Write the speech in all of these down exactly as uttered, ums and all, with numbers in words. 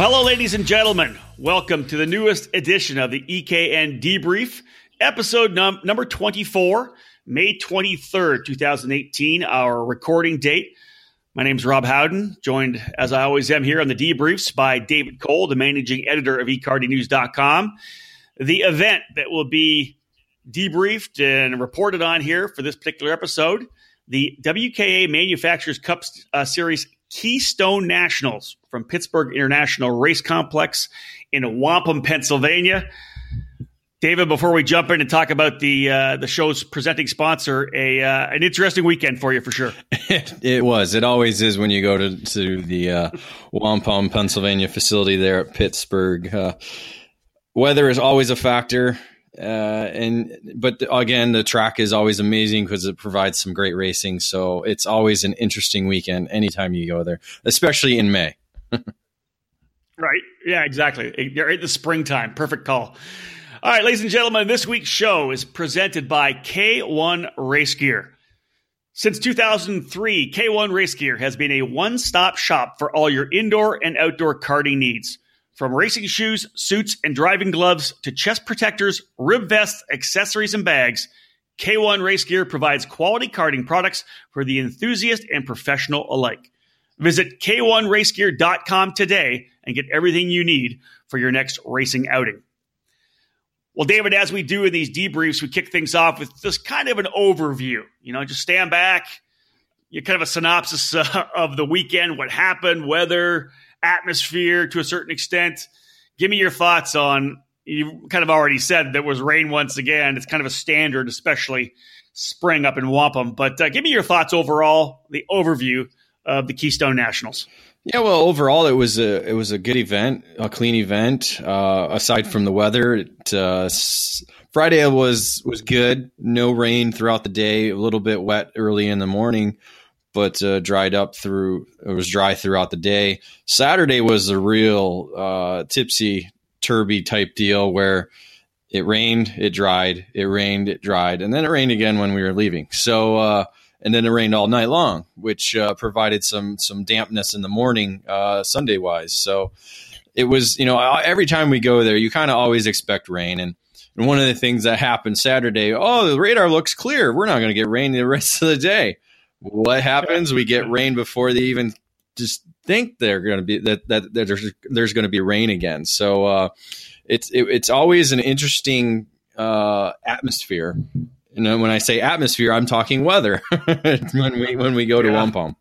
Well, hello, ladies and gentlemen. Welcome to the newest edition of the E K N Debrief, episode num- number twenty-four, May twenty-third, twenty eighteen, our recording date. My name's Rob Howden, joined, as I always am here on the Debriefs, by David Cole, the managing editor of e cardi news dot com. The event that will be debriefed and reported on here for this particular episode, the W K A Manufacturers Cup uh, Series Keystone Nationals from Pittsburgh International Race Complex in Wampum, Pennsylvania. David, before we jump in and talk about the uh, the show's presenting sponsor, a uh, an interesting weekend for you for sure. It, it was. It always is when you go to, to the uh, Wampum, Pennsylvania facility there at Pittsburgh. Uh, weather is always a factor. Uh, and but again, the track is always amazing because it provides some great racing. So it's always an interesting weekend anytime you go there, especially in May. Right. Yeah, exactly. You're in the springtime. Perfect call. All right, ladies and gentlemen, this week's show is presented by K one Race Gear. Since two thousand three, K one Race Gear has been a one-stop shop for all your indoor and outdoor karting needs. From racing shoes, suits, and driving gloves to chest protectors, rib vests, accessories, and bags, K one Race Gear provides quality karting products for the enthusiast and professional alike. Visit K one race gear dot com today and get everything you need for your next racing outing. Well, David, as we do in these debriefs, we kick things off with just kind of an overview. You know, just stand back, you kind of a synopsis uh, of the weekend, what happened, weather, atmosphere to a certain extent. Give me your thoughts on, you kind of already said there was rain once again. It's kind of a standard, especially spring up in Wampum. But uh, give me your thoughts overall, the overview of the Keystone Nationals. Yeah, well, overall, it was a it was a good event, a clean event. Uh, aside from the weather, it, uh, Friday was was good. No rain throughout the day. A little bit wet early in the morning, but uh, dried up through. It was dry throughout the day. Saturday was a real uh, tipsy turvy type deal where it rained, it dried, it rained, it dried, and then it rained again when we were leaving. So. Uh, And then it rained all night long, which uh, provided some some dampness in the morning, uh, Sunday-wise. So it was, you know, every time we go there, you kind of always expect rain. And, and one of the things that happened Saturday, oh, the radar looks clear. We're not going to get rain the rest of the day. What happens? We get rain before they even just think they're going to be that that, that there's there's going to be rain again. So uh, it's it, it's always an interesting uh, atmosphere. You know, when I say atmosphere, I'm talking weather when we when we go to yeah. Wampum.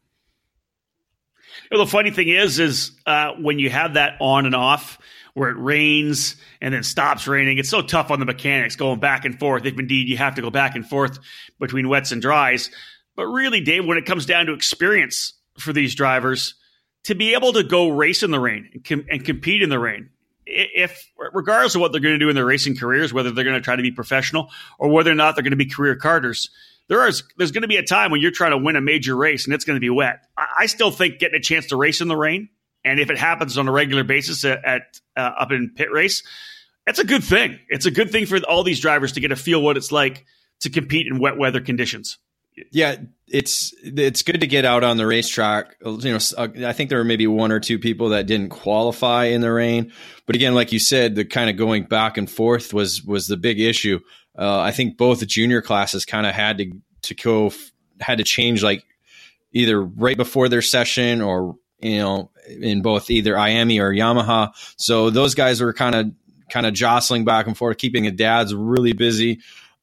You know, the funny thing is, is uh, when you have that on and off where it rains and then stops raining, it's so tough on the mechanics going back and forth. If indeed you have to go back and forth between wets and dries. But really, Dave, when it comes down to experience for these drivers, to be able to go race in the rain and, com- and compete in the rain, if regardless of what they're going to do in their racing careers, whether they're going to try to be professional or whether or not they're going to be career karters, there is there's going to be a time when you're trying to win a major race and it's going to be wet. I still think getting a chance to race in the rain, and if it happens on a regular basis at, at uh, up in pit race, that's a good thing. It's a good thing for all these drivers to get a feel what it's like to compete in wet weather conditions. Yeah, it's it's good to get out on the racetrack. You know, I think there were maybe one or two people that didn't qualify in the rain. But again, like you said, the kind of going back and forth was was the big issue. Uh, I think both the junior classes kind of had to to go had to change like either right before their session or you know in both either I A M E or Yamaha. So those guys were kind of kind of jostling back and forth, keeping the dads really busy.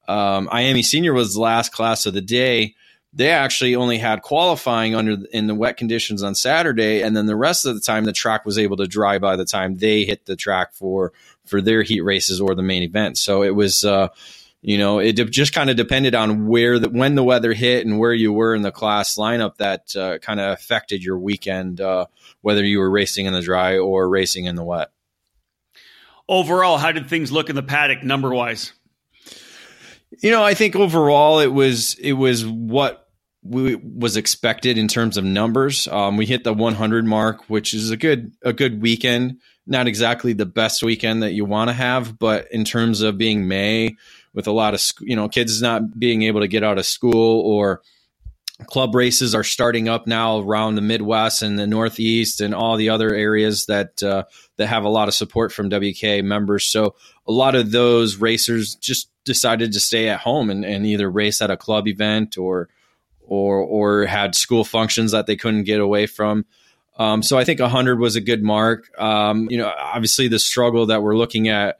Um, I A M E Senior was the last class of the day. They actually only had qualifying under in the wet conditions on Saturday, and then the rest of the time the track was able to dry by the time they hit the track for for their heat races or the main event. So it was, uh, you know, it de- just kind of depended on where the, when the weather hit and where you were in the class lineup that uh, kind of affected your weekend, uh, whether you were racing in the dry or racing in the wet. Overall, how did things look in the paddock number wise? You know, I think overall it was it was what we was expected in terms of numbers. Um, we hit the one hundred mark, which is a good a good weekend. Not exactly the best weekend that you want to have, but in terms of being May with a lot of you know kids not being able to get out of school or club races are starting up now around the Midwest and the Northeast and all the other areas that uh, that have a lot of support from W K A members. So a lot of those racers just decided to stay at home and, and either race at a club event or or or had school functions that they couldn't get away from. Um, so I think one hundred was a good mark. Um, you know, obviously the struggle that we're looking at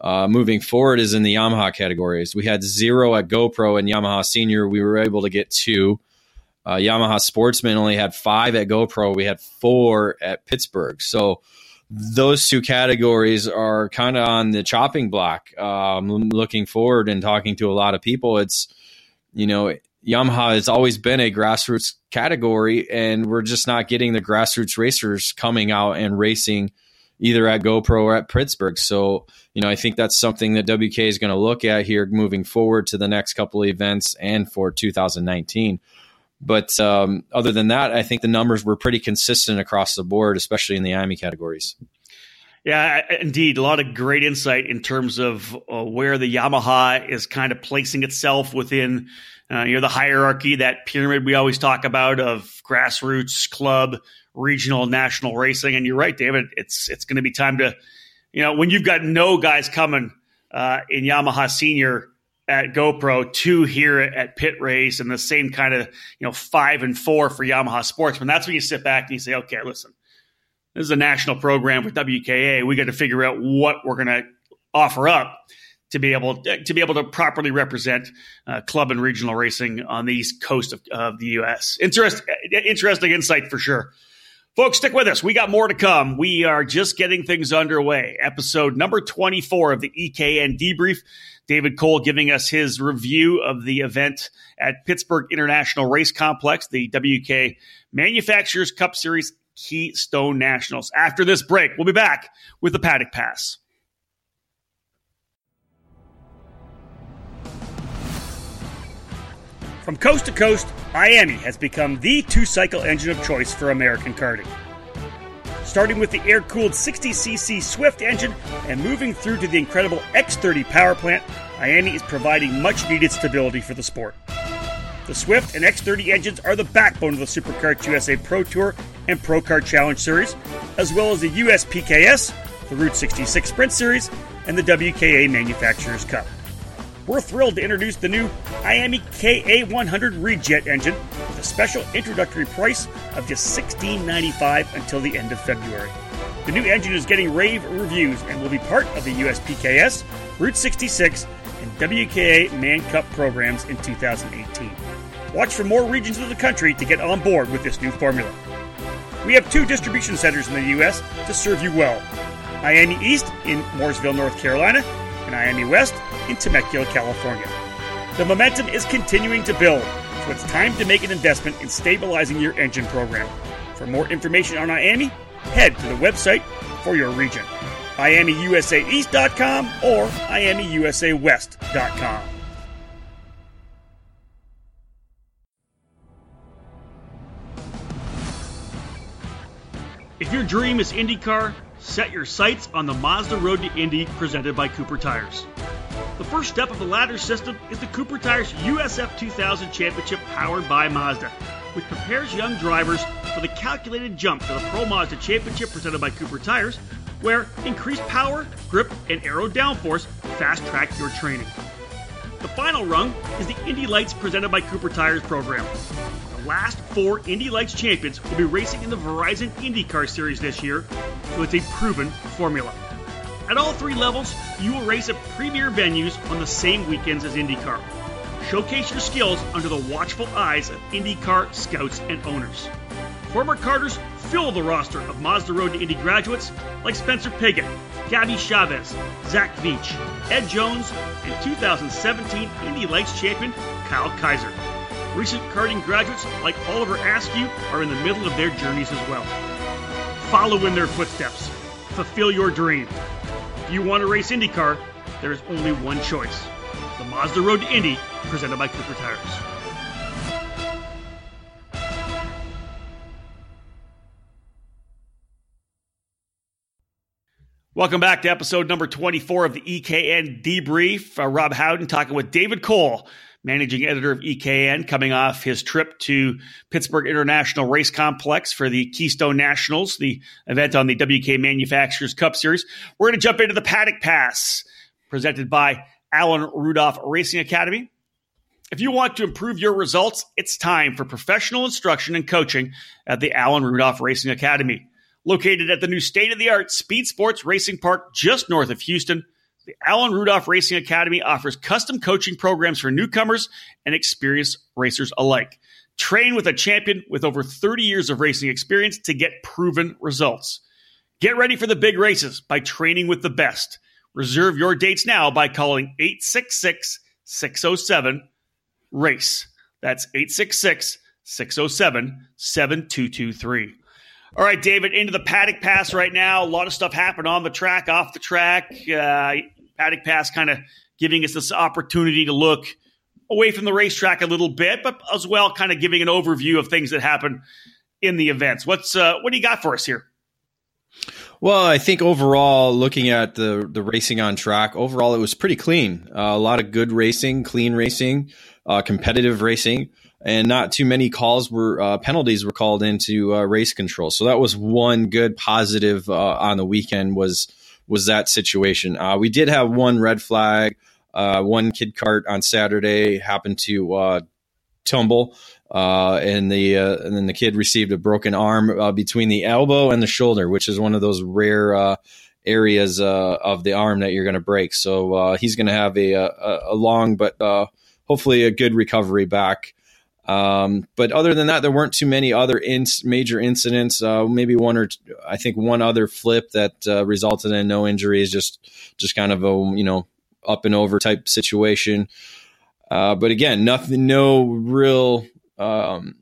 Uh, moving forward is in the Yamaha categories. We had zero at GoPro and Yamaha Senior. We were able to get two. Uh, Yamaha Sportsman only had five at GoPro. We had four at Pittsburgh. So those two categories are kind of on the chopping block. Um, looking forward and talking to a lot of people, it's, you know, Yamaha has always been a grassroots category, and we're just not getting the grassroots racers coming out and racing either at GoPro or at Pittsburgh. So, you know, I think that's something that W K is going to look at here moving forward to the next couple of events and for two thousand nineteen. But um, other than that, I think the numbers were pretty consistent across the board, especially in the I A M E categories. Yeah, indeed. A lot of great insight in terms of uh, where the Yamaha is kind of placing itself within, uh, you know, the hierarchy, that pyramid we always talk about of grassroots, club, regional, national racing. And you're right, David, it's it's going to be time to, you know, when you've got no guys coming uh, in Yamaha Senior at GoPro, two here at Pit Race, and the same kind of, you know, five and four for Yamaha Sportsman, that's when you sit back and you say, okay, listen, this is a national program with W K A. We got to figure out what we're going to offer up to be able to, to be able to properly represent uh, club and regional racing on the East Coast of, of the U S. Interest, interesting insight for sure. Folks, stick with us. We got more to come. We are just getting things underway. Episode number twenty-four of the E K N Debrief. David Cole giving us his review of the event at Pittsburgh International Race Complex, the W K Manufacturers Cup Series Keystone Nationals. After this break, we'll be back with the Paddock Pass. From coast to coast, I A M E has become the two-cycle engine of choice for American karting. Starting with the air-cooled sixty c c Swift engine and moving through to the incredible X thirty power plant, I A M E is providing much-needed stability for the sport. The Swift and X thirty engines are the backbone of the Superkarts U S A Pro Tour and Pro Kart Challenge Series, as well as the U S P K S, the Route sixty-six Sprint Series, and the W K A Manufacturers Cup. We're thrilled to introduce the new I A M E K A one hundred Rejet engine with a special introductory price of just sixteen dollars and ninety-five cents until the end of February. The new engine is getting rave reviews and will be part of the U S P K S, Route sixty-six, and W K A Man Cup programs in two thousand eighteen. Watch for more regions of the country to get on board with this new formula. We have two distribution centers in the U S to serve you well. I A M E East in Mooresville, North Carolina, and I A M E West in Temecula, California. The momentum is continuing to build, so it's time to make an investment in stabilizing your engine program. For more information on I A M E, head to the website for your region, I A M E U S A East dot com or I A M E U S A West dot com. If your dream is IndyCar, set your sights on the Mazda Road to Indy presented by Cooper Tires. The first step of the ladder system is the Cooper Tires U S F two thousand Championship powered by Mazda, which prepares young drivers for the calculated jump to the Pro Mazda Championship presented by Cooper Tires, where increased power, grip, and aero downforce fast-track your training. The final rung is the Indy Lights presented by Cooper Tires program. The last four Indy Lights champions will be racing in the Verizon IndyCar Series this year, so it's a proven formula. At all three levels, you will race at premier venues on the same weekends as IndyCar. Showcase your skills under the watchful eyes of IndyCar scouts and owners. Former karters fill the roster of Mazda Road to Indy graduates like Spencer Piggott, Gabby Chavez, Zach Veach, Ed Jones, and two thousand seventeen Indy Lights champion Kyle Kaiser. Recent karting graduates like Oliver Askew are in the middle of their journeys as well. Follow in their footsteps. Fulfill your dream. If you want to race IndyCar, there is only one choice. The Mazda Road to Indy, presented by Cooper Tires. Welcome back to episode number twenty-four of the E K N Debrief. Uh, Rob Howden talking with David Cole, managing editor of E K N, coming off his trip to Pittsburgh International Race Complex for the Keystone Nationals, the event on the W K A Manufacturers Cup Series. We're going to jump into the Paddock Pass, presented by Alan Rudolph Racing Academy. If you want to improve your results, it's time for professional instruction and coaching at the Alan Rudolph Racing Academy. Located at the new state-of-the-art Speed Sports Racing Park just north of Houston, the Alan Rudolph Racing Academy offers custom coaching programs for newcomers and experienced racers alike. Train with a champion with over thirty years of racing experience to get proven results. Get ready for the big races by training with the best. Reserve your dates now by calling eight six six, six oh seven race. That's eight six six, six oh seven, seven two two three. All right, David, into the Paddock Pass right now. A lot of stuff happened on the track, off the track. Uh, Paddock Pass kind of giving us this opportunity to look away from the racetrack a little bit, but as well kind of giving an overview of things that happen in the events. What's uh, what do you got for us here? Well, I think overall, looking at the the racing on track, overall it was pretty clean. Uh, a lot of good racing, clean racing, uh, competitive racing, and not too many calls were uh, penalties were called into uh, race control. So that was one good positive uh, on the weekend was was that situation. Uh, we did have one red flag, uh, one kid cart on Saturday happened to uh, tumble. Uh, and the uh, and then the kid received a broken arm uh, between the elbow and the shoulder, which is one of those rare uh, areas uh, of the arm that you're going to break. So uh, he's going to have a, a, a long but uh, hopefully a good recovery back. Um, but other than that, there weren't too many other inc- major incidents, uh, maybe one or two, I think one other flip that uh, resulted in no injuries, just just kind of a, you know, up and over type situation. Uh, but again, nothing, no real... Um,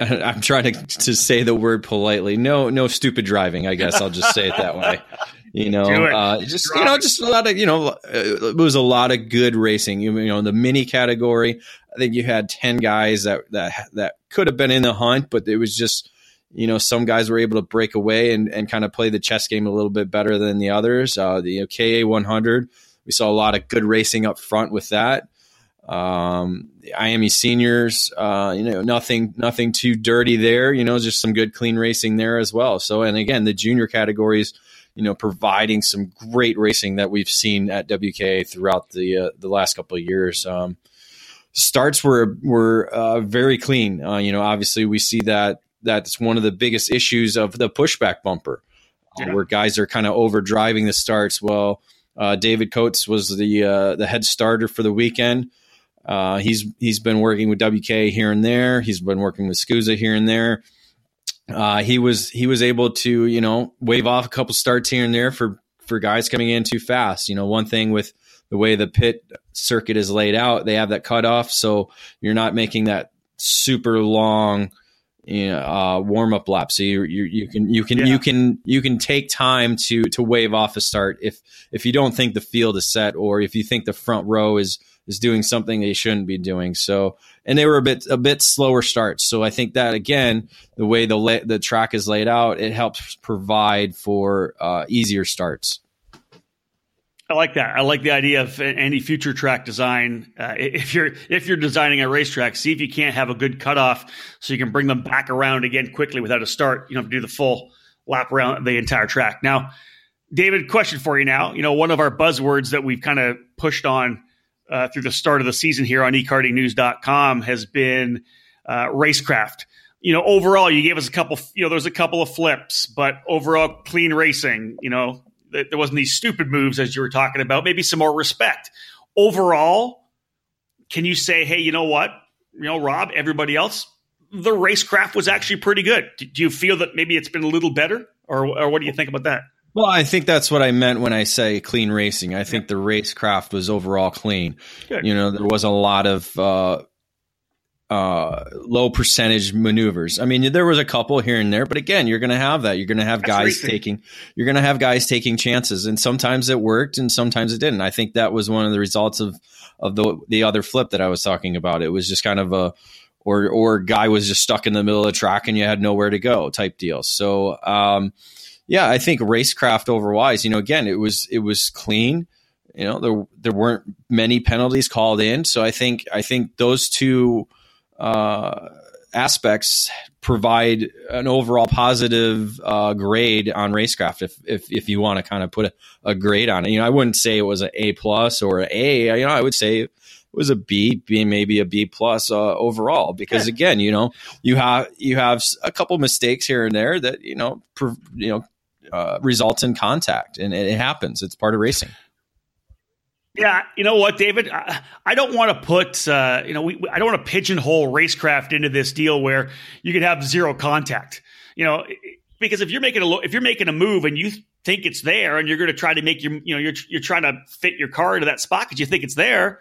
I'm trying to, to say the word politely. No, no stupid driving. I guess I'll just say it that way. You know, uh, just you know, just a lot of you know, it was a lot of good racing. You, you know, in the mini category, I think you had ten guys that that that could have been in the hunt, but it was just you know, some guys were able to break away and and kind of play the chess game a little bit better than the others. Uh, the K A one hundred, we saw a lot of good racing up front with that. Um, the I A M E seniors, uh, you know, nothing, nothing too dirty there, you know, just some good clean racing there as well. So, and again, the junior categories, you know, providing some great racing that we've seen at W K A throughout the, uh, the last couple of years. Um, starts were, were, uh, very clean. Uh, you know, obviously we see that that's one of the biggest issues of the pushback bumper uh, yeah. where guys are kind of over driving the starts. Well, uh, David Coates was the, uh, the head starter for the weekend. Uh, he's he's been working with W K here and there. He's been working with SKUSA here and there. Uh, he was he was able to you know wave off a couple starts here and there for for guys coming in too fast. You know, one thing with the way the pit circuit is laid out, they have that cutoff, so you're not making that super long you know, uh, warm up lap. So you you, you can you can yeah. you can you can take time to to wave off a start if if you don't think the field is set or if you think the front row is. is doing something they shouldn't be doing. So, and they were a bit, a bit slower starts. So I think that again, the way the la- the track is laid out, it helps provide for uh, easier starts. I like that. I like the idea of any future track design. Uh, if you're, if you're designing a racetrack, see if you can't have a good cutoff so you can bring them back around again quickly without a start. You don't have to do the full lap around the entire track. Now, David, question for you now, you know, one of our buzzwords that we've kind of pushed on Uh, through the start of the season here on e karting news dot com has been uh, racecraft. You know, overall, you gave us a couple, you know, there's a couple of flips, but overall clean racing, you know, th- there wasn't these stupid moves as you were talking about, maybe some more respect. Overall, can you say, hey, you know what, you know, Rob, everybody else, the racecraft was actually pretty good. Do, do you feel that maybe it's been a little better or, or what do you think about that? Well, I think that's what I meant when I say clean racing. I think the racecraft was overall clean. Good. You know, there was a lot of uh, uh, low percentage maneuvers. I mean, there was a couple here and there, but again, you're going to have that. You're going to have that's guys racing. taking. You're going to have guys taking chances, and sometimes it worked, and sometimes it didn't. I think that was one of the results of of the the other flip that I was talking about. It was just kind of a or or guy was just stuck in the middle of the track, and you had nowhere to go type deal. So. Um, Yeah, I think racecraft overall, you know, again, it was it was clean. you know, there there weren't many penalties called in. So I think I think those two uh, aspects provide an overall positive uh, grade on Racecraft, if if if you want to kind of put a, a grade on it. You know, I wouldn't say it was an A plus or an A. You know, I would say it was a B, being maybe a B plus uh, overall, because yeah. again, you know, you have you have a couple mistakes here and there that you know per, you know uh, results in contact, and it happens. It's part of racing. Yeah, you know what, David? I, I don't want to put, uh, you know, we, I don't want to pigeonhole Racecraft into this deal where you could have zero contact. You know, because if you're making a if you're making a move and you think it's there, and you're going to try to make your, you know, you're you're trying to fit your car into that spot because you think it's there.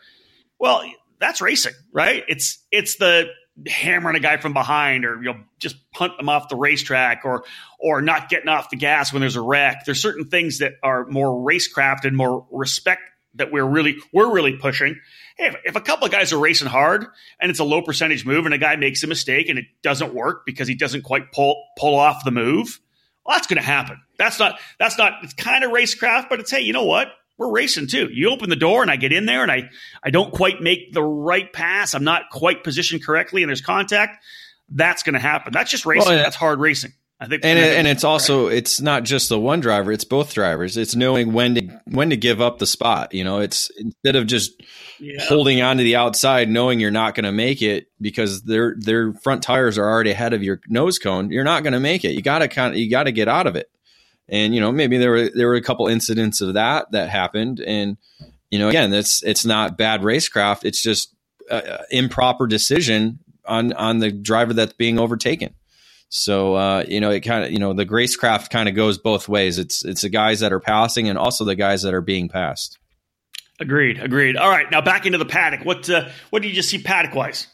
Well, that's racing, right? It's it's the hammering a guy from behind, or you know, just punt them off the racetrack, or or not getting off the gas when there's a wreck. There's certain things that are more Racecraft and more respect that we're really we're really pushing. Hey, if, if a couple of guys are racing hard and it's a low percentage move and a guy makes a mistake and it doesn't work because he doesn't quite pull pull off the move, well, that's going to happen. That's not that's not it's kind of Racecraft, but it's, hey, you know what? We're racing too. You open the door and I get in there and I I don't quite make the right pass. I'm not quite positioned correctly and there's contact. That's going to happen. That's just racing. Well, yeah. That's hard racing. I think and it, and it's also right. It's not just the one driver, it's both drivers. It's knowing when to when to give up the spot. You know, it's instead of just yeah. holding on to the outside, knowing you're not going to make it because their their front tires are already ahead of your nose cone. You're not going to make it. You got to kind of, you got to get out of it. And you know, maybe there were there were a couple incidents of that that happened. And you know, again, that's it's not bad Racecraft. It's just uh, improper decision on on the driver that's being overtaken. So, uh, you know, it kind of, you know, the Racecraft kind of goes both ways. It's, it's the guys that are passing and also the guys that are being passed. Agreed. Agreed. All right. Now back into the paddock. What, uh, what did you just see paddock wise?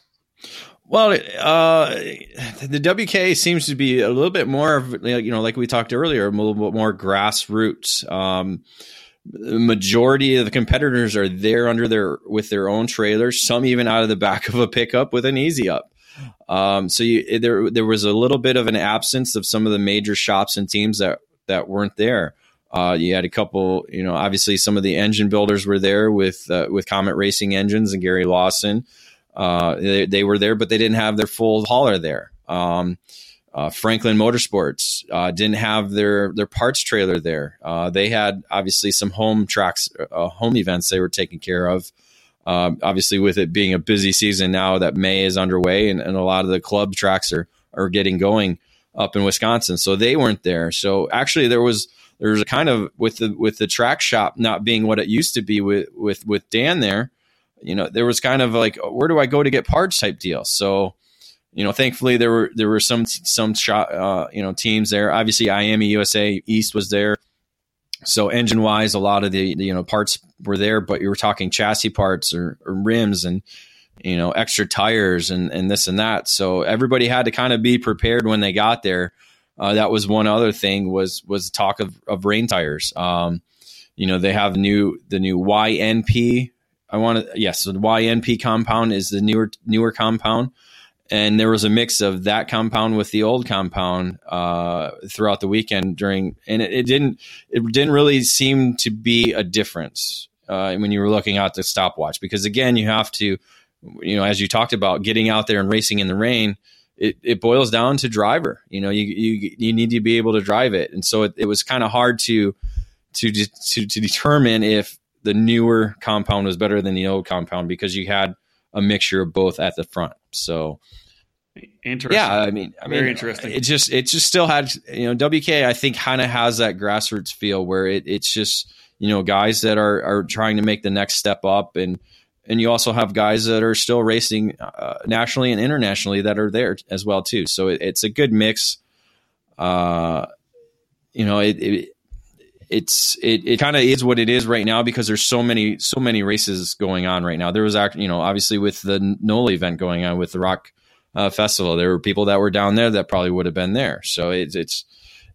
Well, uh, the W K A seems to be a little bit more of, you know, like we talked earlier, a little bit more grassroots. Um, the majority of the competitors are there under their, with their own trailers, some even out of the back of a pickup with an easy up. Um, so you, there, there was a little bit of an absence of some of the major shops and teams that, that weren't there. Uh, you had a couple, you know, obviously some of the engine builders were there with, uh, with Comet Racing Engines and Gary Lawson. Uh, they, they were there, but they didn't have their full hauler there. Um, uh, Franklin Motorsports, uh, didn't have their, their parts trailer there. Uh, they had obviously some home tracks, uh, home events they were taking care of. Uh, obviously, with it being a busy season now that May is underway and, and a lot of the club tracks are are getting going up in Wisconsin. So they weren't there. So actually, there was there was a kind of with the with the track shop not being what it used to be with with, with Dan there. You know, there was kind of like, where do I go to get parts type deal? So, you know, thankfully, there were there were some some shop, uh, you know, teams there. Obviously, I A M E U S A East was there. So engine wise, a lot of the, the, you know, parts were there, but you were talking chassis parts or, or rims and, you know, extra tires and, and this and that. So everybody had to kind of be prepared when they got there. Uh, that was one other thing was, was talk of, of rain tires. Um, you know, they have new, the new Y N P. I want to, yes. So the Y N P compound is the newer, newer compound. And there was a mix of that compound with the old compound uh, throughout the weekend during, and it, it didn't, it didn't really seem to be a difference uh, when you were looking out the stopwatch, because again, you have to, you know, as you talked about getting out there and racing in the rain, it, it boils down to driver, you know, you, you, you need to be able to drive it. And so it, it was kind of hard to, to, to, to determine if the newer compound was better than the old compound, because you had a mixture of both at the front. So interesting. Yeah, I mean, I mean, very interesting. It just, it just still had, you know, W K A, I think kind of has that grassroots feel where it, it's just, you know, guys that are, are trying to make the next step up. And, and you also have guys that are still racing uh, nationally and internationally that are there as well too. So it, it's a good mix. Uh, you know, it, it It's it, it kind of is what it is right now, because there's so many so many races going on right now. There was, you know, obviously with the NOLA event going on with the Rock uh, Festival, there were people that were down there that probably would have been there. So it, it's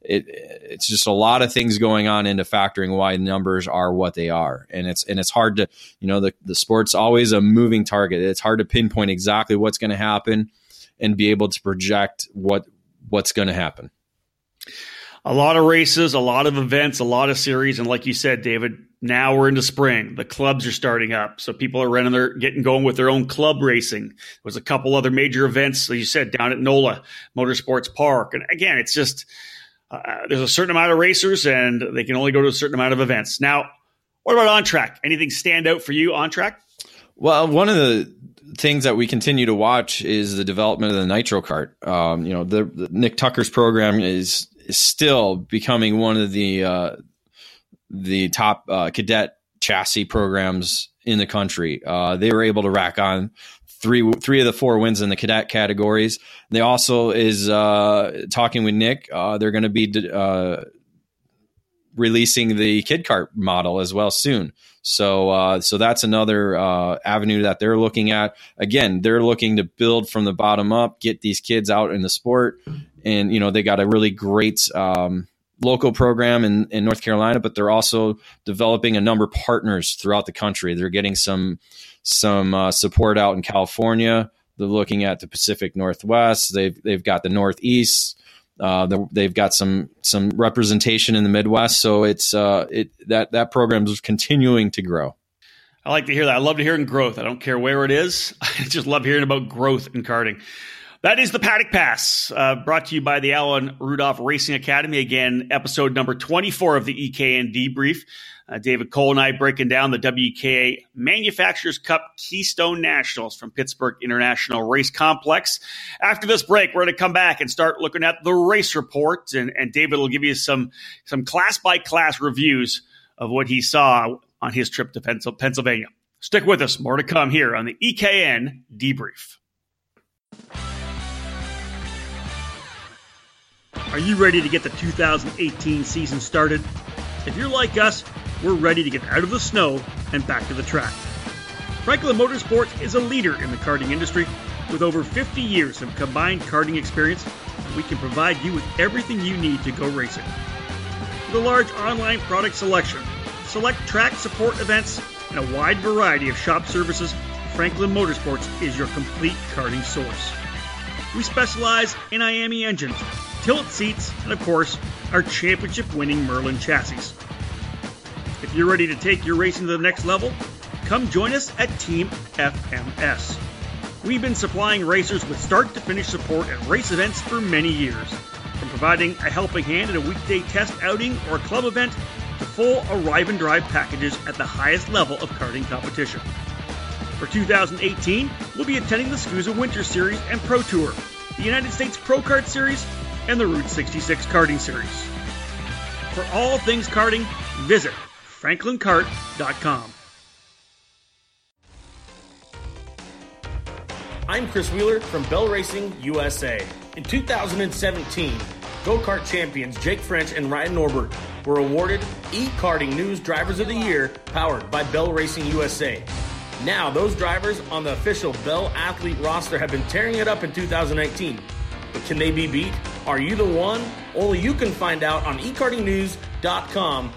it it's just a lot of things going on into factoring why numbers are what they are, and it's and it's hard to, you know, the the sport's always a moving target. It's hard to pinpoint exactly what's going to happen and be able to project what what's going to happen. A lot of races, a lot of events, a lot of series. And like you said, David, Now we're into spring. The clubs are starting up. So people are running their, getting going with their own club racing. There was a couple other major events, like you said, down at NOLA Motorsports Park. And again, it's just, uh, there's a certain amount of racers and they can only go to a certain amount of events. Now, what about on track? Anything stand out for you on track? Well, one of the things that we continue to watch is the development of the Nitro Kart. Um, you know, the, the Nick Tucker's program is, is still becoming one of the, uh, the top uh, cadet chassis programs in the country. Uh, they were able to rack on three three of the four wins in the cadet categories. They also is uh, talking with Nick. Uh, they're going to be uh, releasing the kid kart model as well soon. So uh, so that's another uh, avenue that they're looking at. Again, they're looking to build from the bottom up, get these kids out in the sport. And, you know, they got a really great um local program in, in North Carolina, but they're also developing a number of partners throughout the country. They're getting some some uh, support out in California. They're looking at the Pacific Northwest. They've they've got the Northeast. Uh, the, they've got some some representation in the Midwest. So it's uh, it that that program is continuing to grow. I like to hear that. I love to hear in growth. I don't care where it is. I just love hearing about growth in karting. That is the Paddock Pass, uh, brought to you by the Alan Rudolph Racing Academy. Again, episode number twenty-four of the E K N Debrief. Uh, David Cole and I breaking down the W K A Manufacturers Cup Keystone Nationals from Pittsburgh International Race Complex. After this break, we're going to come back and start looking at the race report, and, and David will give you some some class-by-class reviews of what he saw on his trip to Pennsylvania. Stick with us. More to come here on the E K N Debrief. Are you ready to get the two thousand eighteen season started? If you're like us, we're ready to get out of the snow and back to the track. Franklin Motorsports is a leader in the karting industry. With over fifty years of combined karting experience, we can provide you with everything you need to go racing. With a large online product selection, select track support events, and a wide variety of shop services, Franklin Motorsports is your complete karting source. We specialize in I A M E engines, tilt seats, and of course, our championship-winning Merlin chassis. If you're ready to take your racing to the next level, come join us at Team F M S. We've been supplying racers with start-to-finish support at race events for many years, from providing a helping hand at a weekday test outing or a club event to full arrive-and-drive packages at the highest level of karting competition. For two thousand eighteen, we'll be attending the SKUSA Winter Series and Pro Tour, the United States Pro Kart Series, and the Route sixty-six Karting Series. For all things karting, visit franklin kart dot com. I'm Chris Wheeler from Bell Racing U S A. In two thousand seventeen, go-kart champions Jake French and Ryan Norbert were awarded E-Karting News Drivers of the Year, powered by Bell Racing U S A. Now, those drivers on the official Bell athlete roster have been tearing it up in two thousand nineteen. But can they be beat? Are you the one? Only you can find out on e karting news dot com.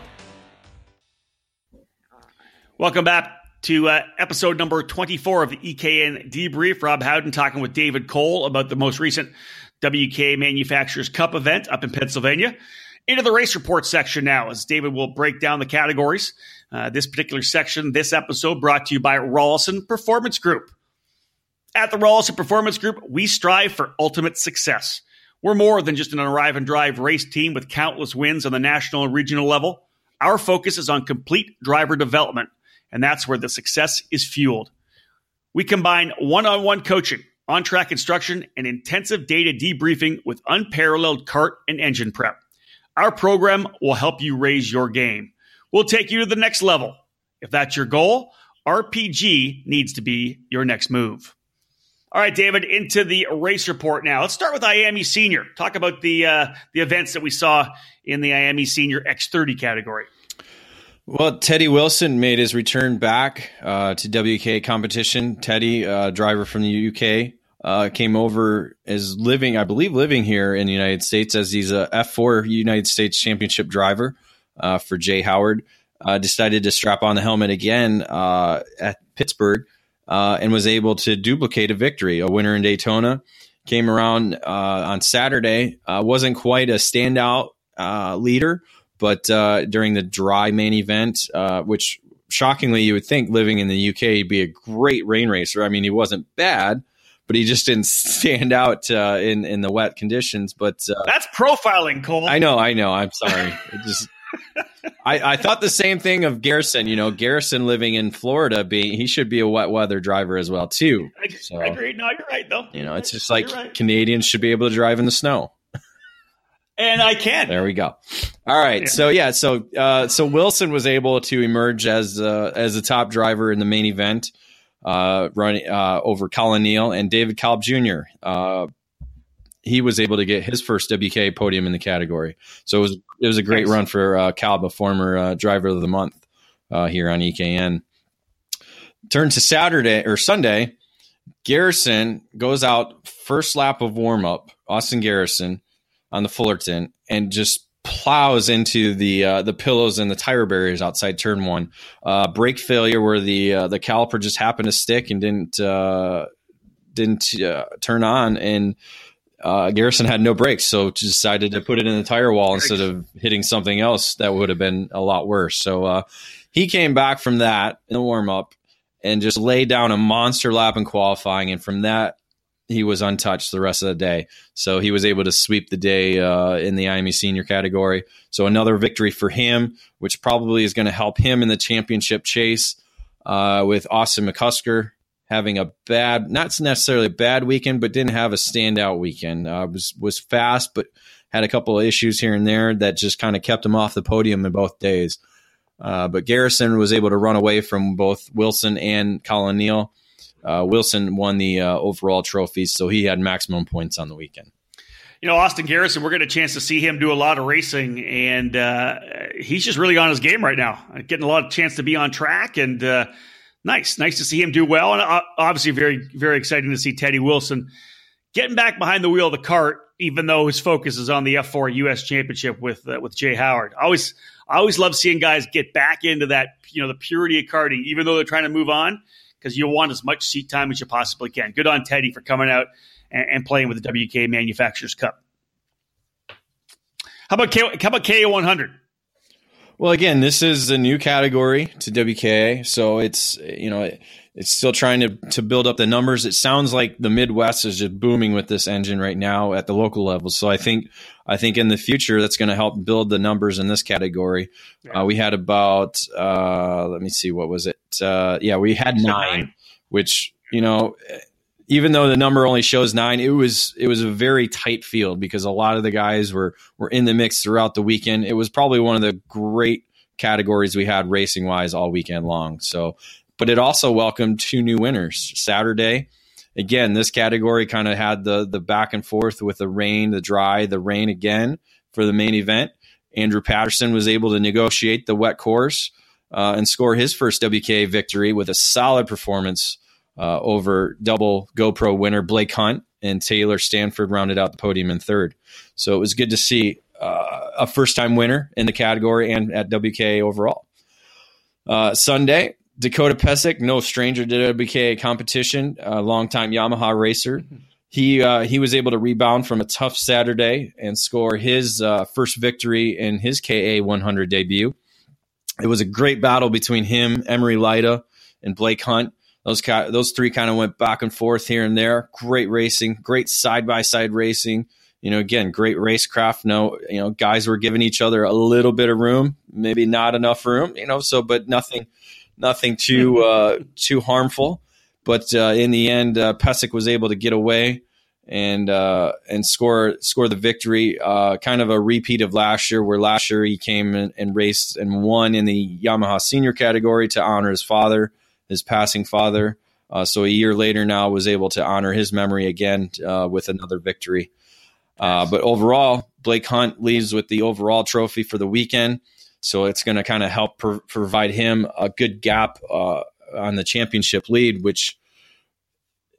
Welcome back to uh, episode number twenty-four of the E K N Debrief. Rob Howden talking with David Cole about the most recent W K A Manufacturers Cup event up in Pennsylvania. Into the race report section now, as David will break down the categories. Uh, this particular section, this episode, brought to you by Rawlinson Performance Group. At the Rawlinson Performance Group, we strive for ultimate success. We're more than just an arrive and drive race team with countless wins on the national and regional level. Our focus is on complete driver development, and that's where the success is fueled. We combine one-on-one coaching, on-track instruction, and intensive data debriefing with unparalleled kart and engine prep. Our program will help you raise your game. We'll take you to the next level. If that's your goal, R P G needs to be your next move. All right, David, into the race report now. Let's start with I A M E Senior. Talk about the uh, the events that we saw in the I A M E Senior X thirty category. Well, Teddy Wilson made his return back uh, to W K A competition. Teddy, uh, driver from the U K, uh, came over as living, I believe, living here in the United States, as he's a F four United States Championship driver. Uh, for Jay Howard, uh, decided to strap on the helmet again uh, at Pittsburgh uh, and was able to duplicate a victory. A winner in Daytona came around uh, on Saturday. Uh, wasn't quite a standout uh, leader, But uh, during the dry main event, uh, which shockingly you would think living in the U K, he'd be a great rain racer. I mean, he wasn't bad, but he just didn't stand out uh, in, in the wet conditions. But uh, that's profiling, Cole. I know, I know. I'm sorry. It just, I, I thought the same thing of Garrison. You know, Garrison living in Florida, being he should be a wet weather driver as well, too. I, so, I agree. No, you're right, though. You know, it's just like right. Canadians should be able to drive in the snow. And I can. There we go. All right. Yeah. So, yeah. So, uh, so Wilson was able to emerge as uh, as the top driver in the main event, uh, running uh, over Colin Neal and David Kalb Junior Uh, he was able to get his first W K A podium in the category. So it was it was a great run for uh, Kalb, a former uh, driver of the month uh, here on E K N. Turn to Saturday or Sunday. Garrison goes out first lap of warm up. Austin Garrison on the Fullerton and just plows into the uh, the pillows and the tire barriers outside turn one. Uh, brake failure where the uh, the caliper just happened to stick and didn't uh, didn't uh, turn on, and uh, Garrison had no brakes, so decided to put it in the tire wall instead of hitting something else that would have been a lot worse. So uh, he came back from that in the warm up and just laid down a monster lap in qualifying, and from that he was untouched the rest of the day. So he was able to sweep the day uh, in the I M E senior category. So another victory for him, which probably is going to help him in the championship chase uh, with Austin McCusker having a bad, not necessarily a bad weekend, but didn't have a standout weekend. Uh, was, was fast, but had a couple of issues here and there that just kind of kept him off the podium in both days. Uh, but Garrison was able to run away from both Wilson and Colin Neal. Uh, Wilson won the uh, overall trophy, so he had maximum points on the weekend. You know, Austin Garrison, we're getting a chance to see him do a lot of racing, and uh, he's just really on his game right now, getting a lot of chance to be on track, and uh, nice, nice to see him do well. And uh, obviously very, very exciting to see Teddy Wilson getting back behind the wheel of the kart, even though his focus is on the F four U S Championship with uh, with Jay Howard. I always, I always love seeing guys get back into that, you know, the purity of karting, even though they're trying to move on, because you'll want as much seat time as you possibly can. Good on Teddy for coming out and, and playing with the W K A Manufacturers Cup. How about, K, how about K one hundred? Well, again, this is a new category to W K A, so it's you know it, it's still trying to, to build up the numbers. It sounds like the Midwest is just booming with this engine right now at the local level. So I think I think in the future that's going to help build the numbers in this category. Yeah. Uh, we had about uh, let me see, what was it? Uh, yeah, we had nine, which you know, even though the number only shows nine, it was it was a very tight field because a lot of the guys were were in the mix throughout the weekend. It was probably one of the great categories we had racing wise all weekend long. So, but it also welcomed two new winners Saturday. Again, this category kind of had the the back and forth with the rain, the dry, the rain again for the main event. Andrew Patterson was able to negotiate the wet course uh, and score his first W K A victory with a solid performance. Uh, over double GoPro winner Blake Hunt, and Taylor Stanford rounded out the podium in third. So it was good to see uh, a first-time winner in the category and at W K A overall. Uh, Sunday, Dakota Pesic, no stranger to W K A competition, a longtime Yamaha racer. He uh, he was able to rebound from a tough Saturday and score his uh, first victory in his K A one hundred debut. It was a great battle between him, Emery Lyda, and Blake Hunt. Those those three kind of went back and forth here and there. Great racing, great side by side racing. You know, again, great racecraft. No, you know, guys were giving each other a little bit of room, maybe not enough room. You know, so but nothing, nothing too uh, too harmful. But uh, in the end, uh, Pesic was able to get away and uh, and score score the victory. Uh, kind of a repeat of last year, where last year he came and, and raced and won in the Yamaha senior category to honor his father. His passing father. Uh, so a year later now was able to honor his memory again uh, with another victory. Uh, but overall, Blake Hunt leaves with the overall trophy for the weekend. So it's going to kind of help pro- provide him a good gap uh, on the championship lead, which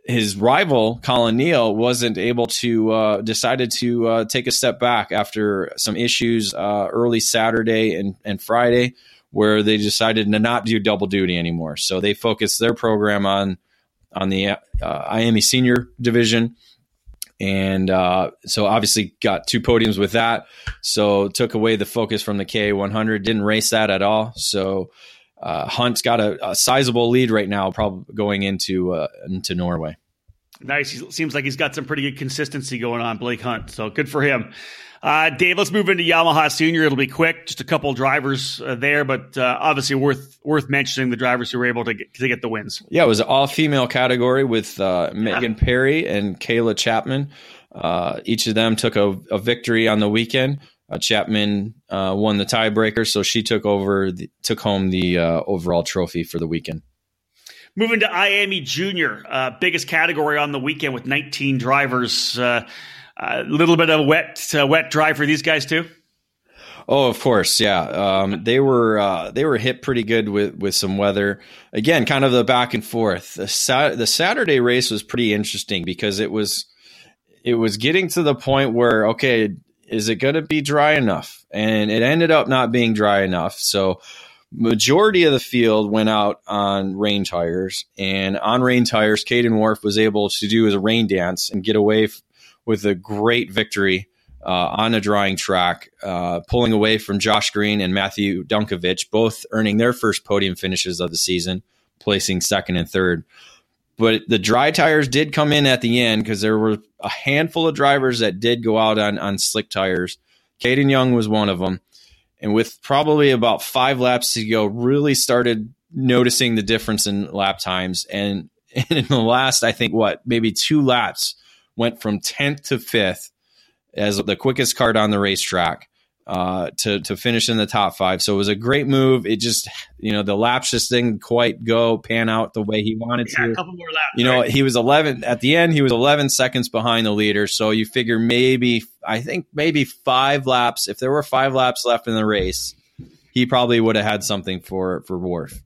his rival, Colin Neal, wasn't able to, uh, decided to uh, take a step back after some issues uh, early Saturday and, and Friday, where they decided to not do double duty anymore. So they focused their program on on the uh, I A M E senior division And uh, so obviously got two podiums with that. So took away the focus from the K one hundred. Didn't race that at all. So uh, Hunt's got a, a sizable lead right now, probably going into uh, into Norway. Nice. He seems like he's got some pretty good consistency going on, Blake Hunt. So good for him. Uh, Dave, let's move into Yamaha Senior. It'll be quick. Just a couple of drivers uh, there, but uh, obviously worth worth mentioning the drivers who were able to get, to get the wins. Yeah, it was an all-female category with uh, Megan yeah. Perry and Kayla Chapman. Uh, each of them took a, a victory on the weekend. Uh, Chapman uh, won the tiebreaker, so she took over, the, took home the uh, overall trophy for the weekend. Moving to I A M E Junior, uh, biggest category on the weekend with nineteen drivers. Uh, a little bit of a wet, uh, wet drive for these guys too. Oh, of course, yeah. Um, they were uh, they were hit pretty good with, with some weather. Again, kind of the back and forth. The, Sa- the Saturday race was pretty interesting because it was it was getting to the point where, okay, is it going to be dry enough? And it ended up not being dry enough, so. Majority of the field went out on rain tires, and on rain tires, Caden Wharf was able to do his rain dance and get away f- with a great victory uh, on a drying track, uh, pulling away from Josh Green and Matthew Dunkovich, both earning their first podium finishes of the season, placing second and third. But the dry tires did come in at the end because there were a handful of drivers that did go out on, on slick tires. Caden Young was one of them. And with probably about five laps to go, really started noticing the difference in lap times. And, and in the last, I think, what, maybe two laps, went from tenth to fifth as the quickest card on the racetrack uh, to, to finish in the top five. So it was a great move. It just, you know, the laps just didn't quite go, pan out the way he wanted yeah, to. A couple more laps, you know, right? He was eleven. At the end, he was eleven seconds behind the leader. So you figure maybe, I think maybe five laps. If there were five laps left in the race, he probably would have had something for, for Worf.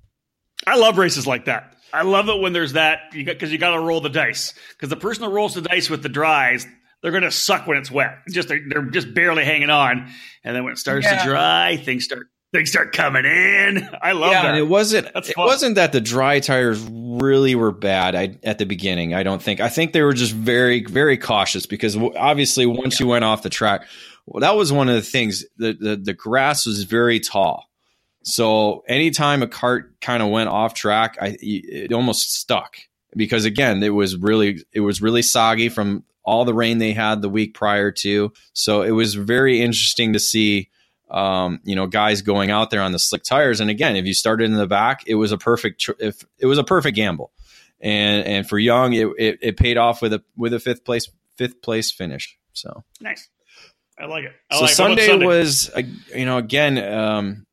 I love races like that. I love it when there's that, because you got to roll the dice. Because the person that rolls the dice with the dries, they're going to suck when it's wet. Just they're, they're just barely hanging on, and then when it starts yeah. to dry, things start things start coming in. I love yeah, that. And it wasn't it wasn't that the dry tires really were bad I, at the beginning. I don't think. I think they were just very very cautious because obviously once yeah. you went off the track, well, that was one of the things. The the, the grass was very tall, so anytime a cart kind of went off track, I it almost stuck because again it was really it was really soggy from all the rain they had the week prior to. So it was very interesting to see, um, you know, guys going out there on the slick tires. And again, if you started in the back, it was a perfect, tr- if it was a perfect gamble. And, and for Young, it, it, it paid off with a, with a fifth place, fifth place finish. So nice. I like it. I so like Sunday, Sunday was, uh, you know, again, um,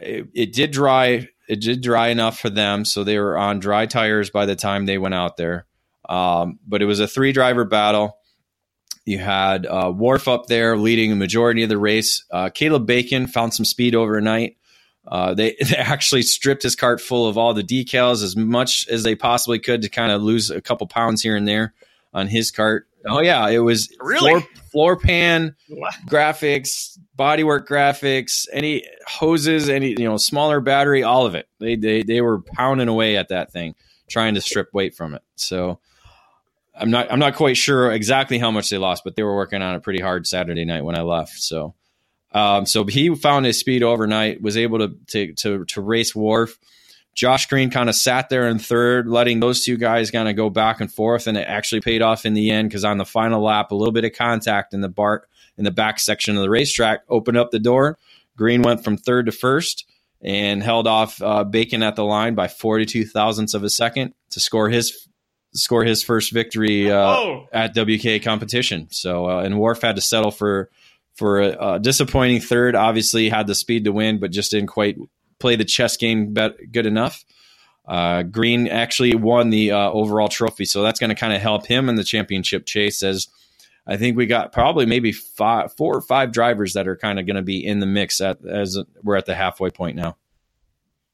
it, it did dry. It did dry enough for them. So they were on dry tires by the time they went out there. Um, but it was a three-driver battle. You had uh, Wharf up there leading a majority of the race. Uh, Caleb Bacon found some speed overnight. Uh, they, they actually stripped his cart full of all the decals as much as they possibly could to kind of lose a couple pounds here and there on his cart. Oh, yeah, it was really? floor, floor pan wow. graphics, bodywork graphics, any hoses, any you know smaller battery, all of it. They they they were pounding away at that thing, trying to strip weight from it. So I'm not I'm not quite sure exactly how much they lost, but they were working on it pretty hard Saturday night when I left. So um, so he found his speed overnight, was able to to to, to race Wharf. Josh Green kind of sat there in third, letting those two guys kind of go back and forth, and it actually paid off in the end because on the final lap, a little bit of contact in the bar in the back section of the racetrack opened up the door. Green went from third to first and held off uh, Bacon at the line by forty-two thousandths of a second to score his score his first victory uh, oh. at W K A competition. So uh, and Wharf had to settle for for a, a disappointing third. Obviously had the speed to win, but just didn't quite play the chess game bet- good enough. Uh, Green actually won the uh, overall trophy, so that's going to kind of help him in the championship chase. As I think we got probably maybe five, four or five drivers that are kind of going to be in the mix at, as we're at the halfway point now.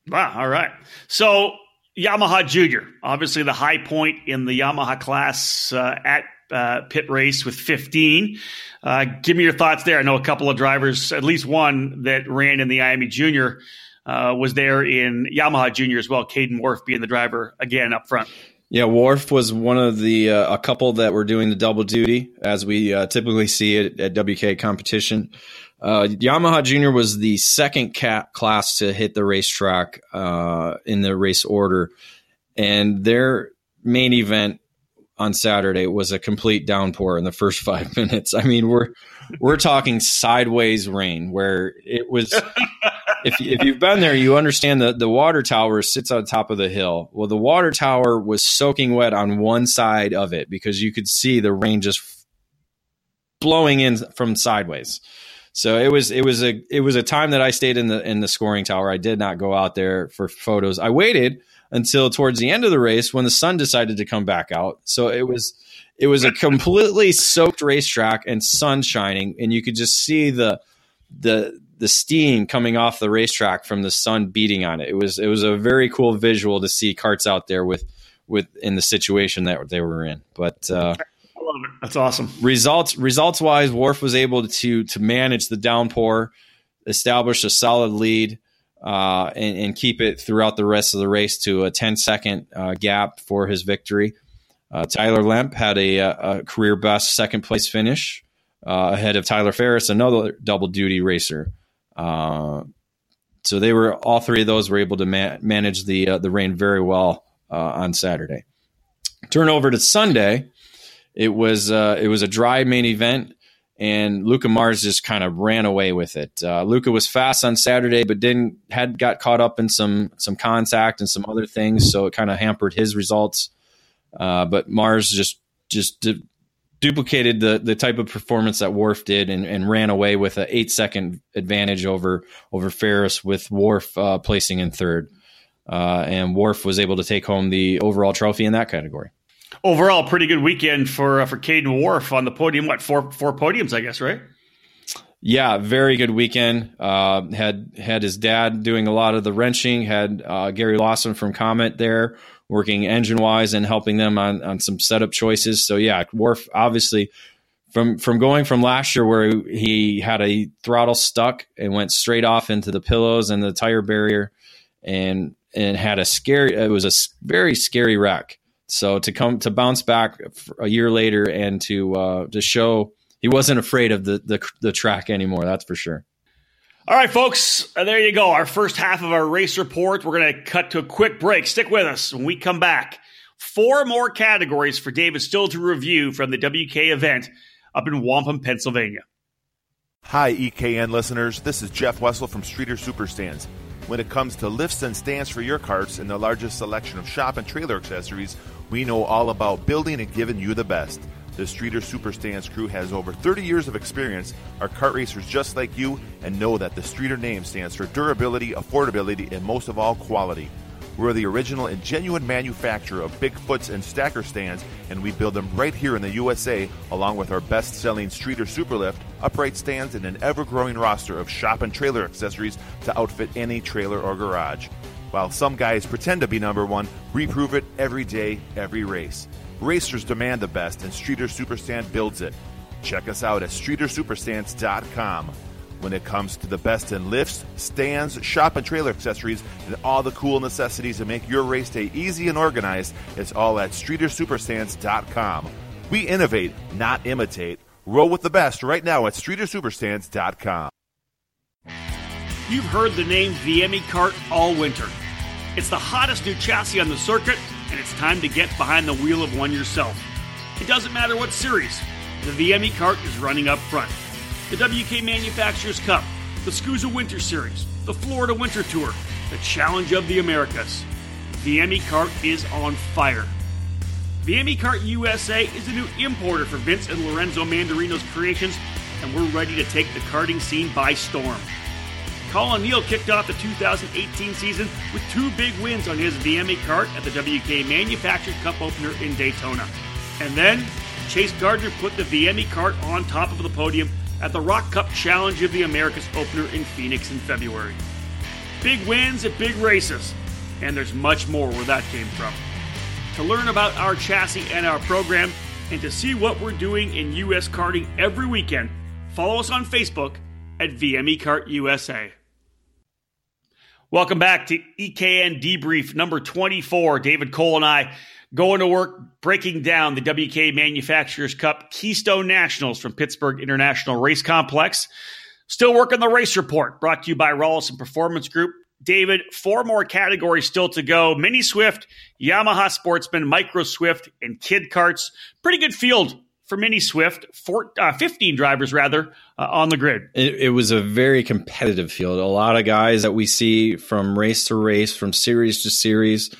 Wow. All right. So Yamaha Junior, obviously the high point in the Yamaha class uh, at uh, Pit Race with fifteen. Uh, give me your thoughts there. I know a couple of drivers, at least one that ran in the I A M E Junior uh, was there in Yamaha Junior as well. Caden Wharf being the driver again up front. Yeah, Wharf was one of the uh, a couple that were doing the double duty, as we uh, typically see it at W K A competition. Uh, Yamaha Junior was the second cat class to hit the racetrack uh, in the race order, and their main event on Saturday was a complete downpour in the first five minutes. I mean, we're we're talking sideways rain where it was. if, if you've been there, you understand that the water tower sits on top of the hill. Well, the water tower was soaking wet on one side of it because you could see the rain just blowing in from sideways. So it was it was a it was a time that I stayed in the in the scoring tower. I did not go out there for photos. I waited until towards the end of the race when the sun decided to come back out. So it was it was a completely soaked racetrack and sun shining, and you could just see the the the steam coming off the racetrack from the sun beating on it. It was it was a very cool visual to see karts out there with with in the situation that they were in. But uh, I love it. That's awesome. Results results wise, Wharf was able to to manage the downpour, establish a solid lead. Uh, and, and keep it throughout the rest of the race to a ten-second uh, gap for his victory. Uh, Tyler Lemp had a, a career-best second-place finish uh, ahead of Tyler Ferris, another double-duty racer. Uh, so they were all three of those were able to man- manage the uh, the rain very well uh, on Saturday. Turn over to Sunday. It was uh, it was a dry main event. And Luca Mars just kind of ran away with it. Uh, Luca was fast on Saturday, but didn't had got caught up in some some contact and some other things, so it kind of hampered his results. Uh, but Mars just just du- duplicated the the type of performance that Wharf did, and, and ran away with an eight second advantage over over Ferris, with Wharf uh, placing in third. Uh, and Wharf was able to take home the overall trophy in that category. Overall, pretty good weekend for uh, for Caden Wharf on the podium. What, four four podiums, I guess, right? Yeah, very good weekend. Uh, had had his dad doing a lot of the wrenching. Had uh, Gary Lawson from Comet there working engine wise and helping them on, on some setup choices. So yeah, Wharf obviously from from going from last year where he had a throttle stuck and went straight off into the pillows and the tire barrier, and and had a scary. It was a very scary wreck. So to come to bounce back a year later and to uh, to show he wasn't afraid of the, the the track anymore, that's for sure. All right, folks, there you go. Our first half of our race report. We're going to cut to a quick break. Stick with us when we come back. Four more categories for David Still to review from the W K event up in Wampum, Pennsylvania. Hi, E K N listeners. This is Jeff Wessel from Streeter Superstands. When it comes to lifts and stands for your carts and the largest selection of shop and trailer accessories, we know all about building and giving you the best. The Streeter Superstands crew has over thirty years of experience, are kart racers just like you, and know that the Streeter name stands for durability, affordability, and most of all, quality. We're the original and genuine manufacturer of Bigfoots and Stacker stands, and we build them right here in the U S A, along with our best-selling Streeter Superlift, upright stands, and an ever-growing roster of shop and trailer accessories to outfit any trailer or garage. While some guys pretend to be number one, we prove it every day, every race. Racers demand the best, and Streeter Superstand builds it. Check us out at streeter superstands dot com. When it comes to the best in lifts, stands, shop and trailer accessories, and all the cool necessities that make your race day easy and organized, it's all at streeter superstands dot com. We innovate, not imitate. Roll with the best right now at streeter superstands dot com. You've heard the name V M E Kart all winter. It's the hottest new chassis on the circuit, and it's time to get behind the wheel of one yourself. It doesn't matter what series, the V M E Kart is running up front. The W K Manufacturers Cup, the SKUSA Winter Series, the Florida Winter Tour, the Challenge of the Americas. V M E Kart is on fire. V M E Kart U S A is a new importer for Vince and Lorenzo Mandarino's creations, and we're ready to take the karting scene by storm. Colin Neal kicked off the two thousand eighteen season with two big wins on his V M E Kart at the W K Manufactured Cup opener in Daytona. And then, Chase Gardner put the V M E Kart on top of the podium at the Rock Cup Challenge of the Americas opener in Phoenix in February. Big wins at big races, and there's much more where that came from. To learn about our chassis and our program, and to see what we're doing in U S karting every weekend, follow us on Facebook at V M E Kart U S A. Welcome back to E K N Debrief number twenty-four. David Cole and I going to work breaking down the W K A Manufacturers Cup Keystone Nationals from Pittsburgh International Race Complex. Still working the race report, brought to you by Rawlinson Performance Group. David, four more categories still to go. Mini Swift, Yamaha Sportsman, Micro Swift, and Kid Karts. Pretty good field for Mini Swift, four, uh, fifteen drivers rather, uh, on the grid. It, it was a very competitive field. A lot of guys that we see from race to race, from series to series,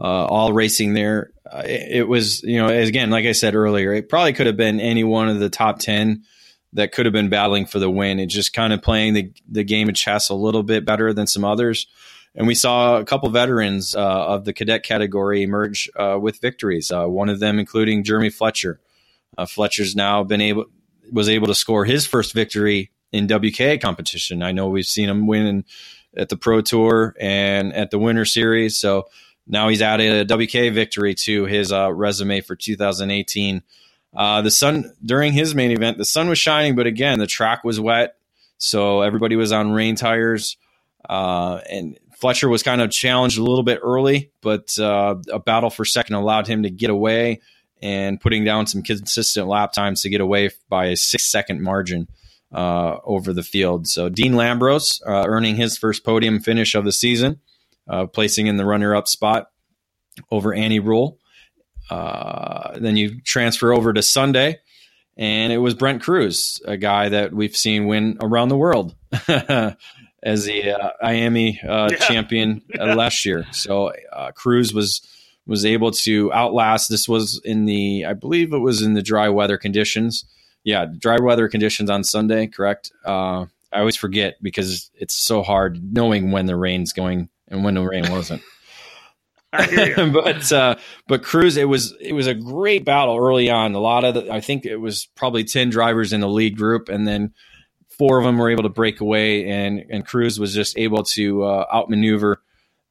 uh, all racing there. Uh, it, it was, you know, again, like I said earlier, it probably could have been any one of the top ten that could have been battling for the win. It's just kind of playing the, the game of chess a little bit better than some others. And we saw a couple veterans uh, of the cadet category emerge uh, with victories. Uh, one of them, including Jeremy Fletcher. Uh, Fletcher's now been able, was able to score his first victory in W K A competition. I know we've seen him win in, at the Pro Tour and at the Winter Series. So now he's added a W K A victory to his uh, resume for two thousand eighteen. Uh, the sun during his main event, the sun was shining, but again, the track was wet. So everybody was on rain tires. Uh, and Fletcher was kind of challenged a little bit early, but uh, a battle for second allowed him to get away and putting down some consistent lap times to get away by a six second margin uh, over the field. So Dean Lambros uh, earning his first podium finish of the season, uh, placing in the runner up spot over Annie Rule. Uh, then you transfer over to Sunday, and it was Brent Cruz, a guy that we've seen win around the world as the uh, I A M E uh, yeah. champion uh, last year. So uh, Cruz was was able to outlast. This was in the, I believe it was in the dry weather conditions. Yeah, dry weather conditions on Sunday, correct? Uh, I always forget because it's so hard knowing when the rain's going and when the rain wasn't. I hear you. but uh, but Cruz, it was it was a great battle early on. A lot of the, I think it was probably ten drivers in the lead group, and then four of them were able to break away, and and Cruz was just able to uh, outmaneuver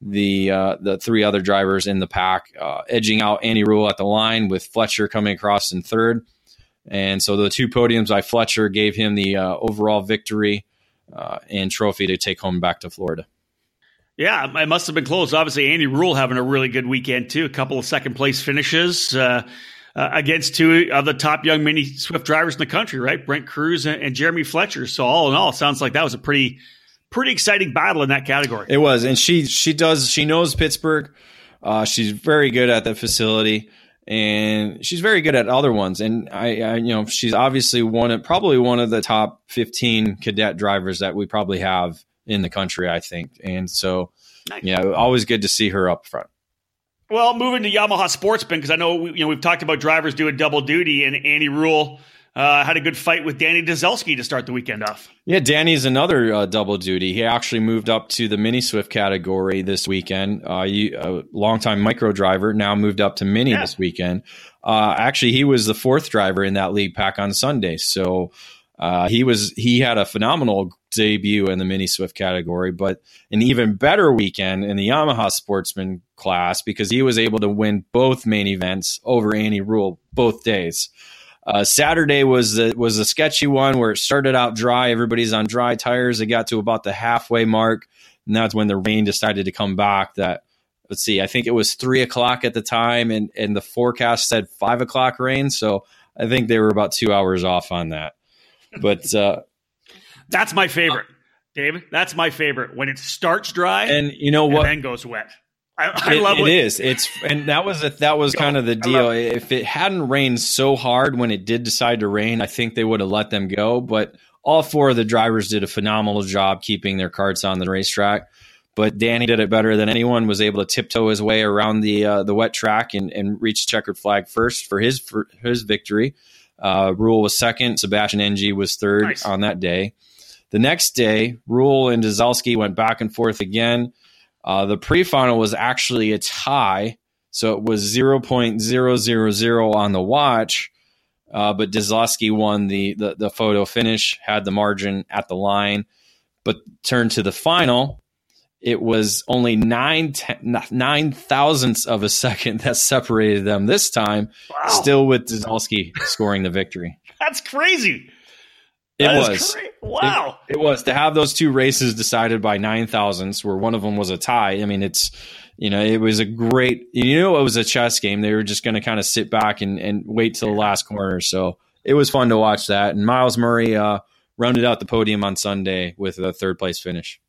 the uh, the three other drivers in the pack, uh, edging out Annie Rule at the line with Fletcher coming across in third. And so the two podiums by Fletcher gave him the uh, overall victory uh, and trophy to take home back to Florida. Yeah, it must have been close. Obviously, Andy Rule having a really good weekend, too. A couple of second-place finishes uh, uh, against two of the top young Mini Swift drivers in the country, right? Brent Cruz and, and Jeremy Fletcher. So all in all, it sounds like that was a pretty pretty exciting battle in that category. It was, and she she does she knows Pittsburgh. Uh, she's very good at the facility, and she's very good at other ones. And, I, I you know, she's obviously one of, probably one of the top fifteen cadet drivers that we probably have in the country, I think. And so, nice. Yeah, always good to see her up front. Well, moving to Yamaha Sportsman, because I know we, you know we've talked about drivers doing double duty, and Annie Rule uh, had a good fight with Danny Dazelski to start the weekend off. Yeah, Danny's another uh, double duty. He actually moved up to the Mini Swift category this weekend. Uh, you, a longtime micro driver, now moved up to Mini yeah. this weekend. Uh, actually, he was the fourth driver in that lead pack on Sunday, so... Uh, he was he had a phenomenal debut in the Mini Swift category, but an even better weekend in the Yamaha Sportsman class because he was able to win both main events over Annie Rule both days. Uh, Saturday was the, was a sketchy one where it started out dry. Everybody's on dry tires. It got to about the halfway mark, and that's when the rain decided to come back. That let's see, I think it was three o'clock at the time, and and the forecast said five o'clock rain. So I think they were about two hours off on that. But uh, that's my favorite, uh, David. That's my favorite when it starts dry and you know what, and then goes wet. I, I it, love it. What, is it's and that was a, that was kind of the deal. It. If it hadn't rained so hard when it did decide to rain, I think they would have let them go. But all four of the drivers did a phenomenal job keeping their karts on the racetrack. But Danny did it better than anyone. Was able to tiptoe his way around the uh, the wet track and and reach checkered flag first for his for his victory. Uh, Rule was second. Sebastian Ng was third nice. on that day. The next day, Rule and Dazelski went back and forth again. Uh, the pre-final was actually a tie, so it was zero point zero zero zero on the watch. Uh, but Dazelski won the, the the photo finish, had the margin at the line. But turned to the final, it was only nine, ten, nine thousandths of a second that separated them this time, wow. still with Dazelski scoring the victory. That's crazy. It that was. Wow. It, it was. To have those two races decided by nine thousandths, where one of them was a tie. I mean, it's, you know, it was a great, you know, it was a chess game. They were just going to kind of sit back and, and wait till the last corner. So it was fun to watch that. And Miles Murray uh, rounded out the podium on Sunday with a third place finish.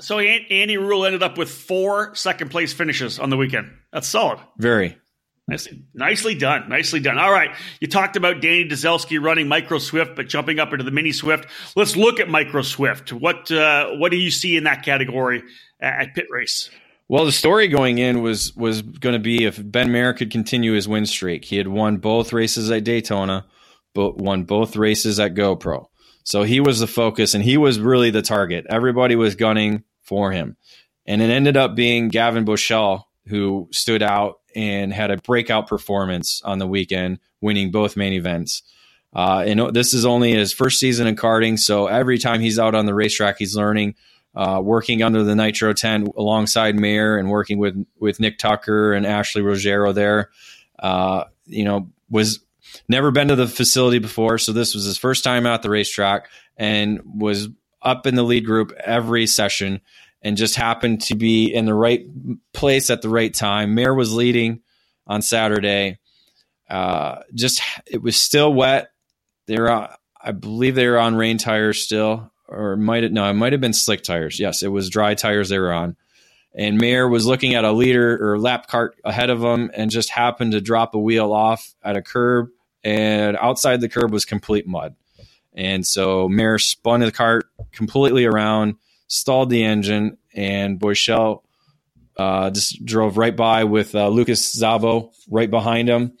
So Annie Rule ended up with four second place finishes on the weekend. That's solid. Very. Nicely, nicely done. Nicely done. All right. You talked about Danny Dazelski running Micro Swift, but jumping up into the Mini Swift. Let's look at Micro Swift. What uh, what do you see in that category at Pit Race? Well, the story going in was was going to be if Ben Maier could continue his win streak. He had won both races at Daytona, but won both races at GoPro. So he was the focus, and he was really the target. Everybody was gunning for him. And it ended up being Gavin Bushell who stood out and had a breakout performance on the weekend, winning both main events. Uh, and this is only his first season in karting, so every time he's out on the racetrack, he's learning, uh, working under the Nitro tent alongside Maier and working with, with Nick Tucker and Ashley Rogero there. Uh, you know, was never been to the facility before, so this was his first time at the racetrack and was up in the lead group every session, and just happened to be in the right place at the right time. Maier was leading on Saturday. Uh, just it was still wet. They were, on, I believe, they were on rain tires still, or might it? No, it might have been slick tires. Yes, it was dry tires they were on. And Maier was looking at a leader or lap cart ahead of him, and just happened to drop a wheel off at a curb, and outside the curb was complete mud. And so Maier spun the cart completely around, stalled the engine, and Boychelle uh, just drove right by with uh, Lucas Zabo right behind him.